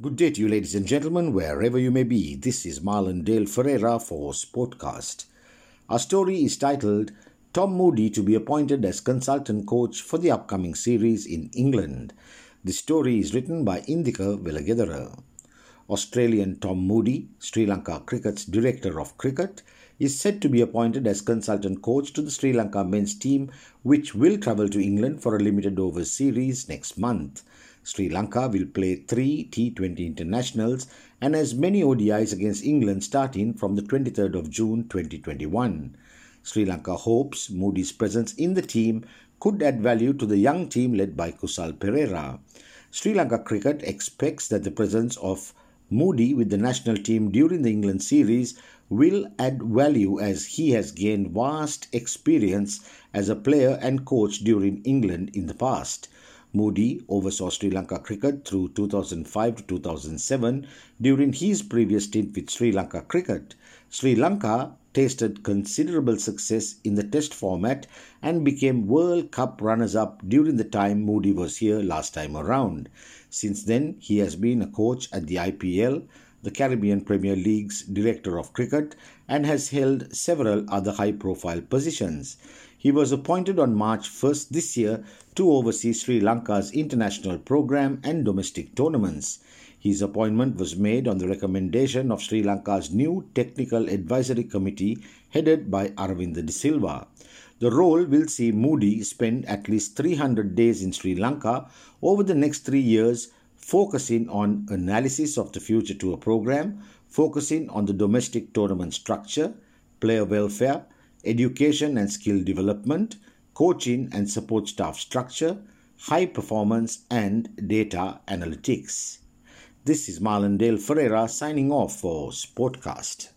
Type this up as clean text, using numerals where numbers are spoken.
Good day to you, ladies and gentlemen, wherever you may be. This is Marlon Dale Ferreira for SportCast. Our story is titled, Tom Moody to be appointed as consultant coach for the upcoming series in England. The story is written by Indika Welagedara. Australian Tom Moody, Sri Lanka Cricket's Director of Cricket, is said to be appointed as consultant coach to the Sri Lanka men's team, which will travel to England for a limited overs series next month. Sri Lanka will play 3 T20 internationals and as many ODIs against England starting from the 23rd of June 2021. Sri Lanka hopes Moody's presence in the team could add value to the young team led by Kusal Perera. Sri Lanka cricket expects that the presence of Moody with the national team during the England series will add value as he has gained vast experience as a player and coach during England in the past. Moody oversaw Sri Lanka cricket through 2005 to 2007 during his previous stint with Sri Lanka cricket. Sri Lanka tasted considerable success in the test format and became World Cup runners-up during the time Moody was here last time around. Since then, he has been a coach at the IPL, the Caribbean Premier League's Director of Cricket, and has held several other high-profile positions. He was appointed on March 1st this year to oversee Sri Lanka's international program and domestic tournaments. His appointment was made on the recommendation of Sri Lanka's new Technical Advisory Committee headed by Arvind De Silva. The role will see Moody spend at least 300 days in Sri Lanka over the next 3 years, focusing on analysis of the future tour program, focusing on the domestic tournament structure, player welfare, education and skill development, coaching and support staff structure, high performance and data analytics. This is Marlon Dale Ferreira signing off for SportCast.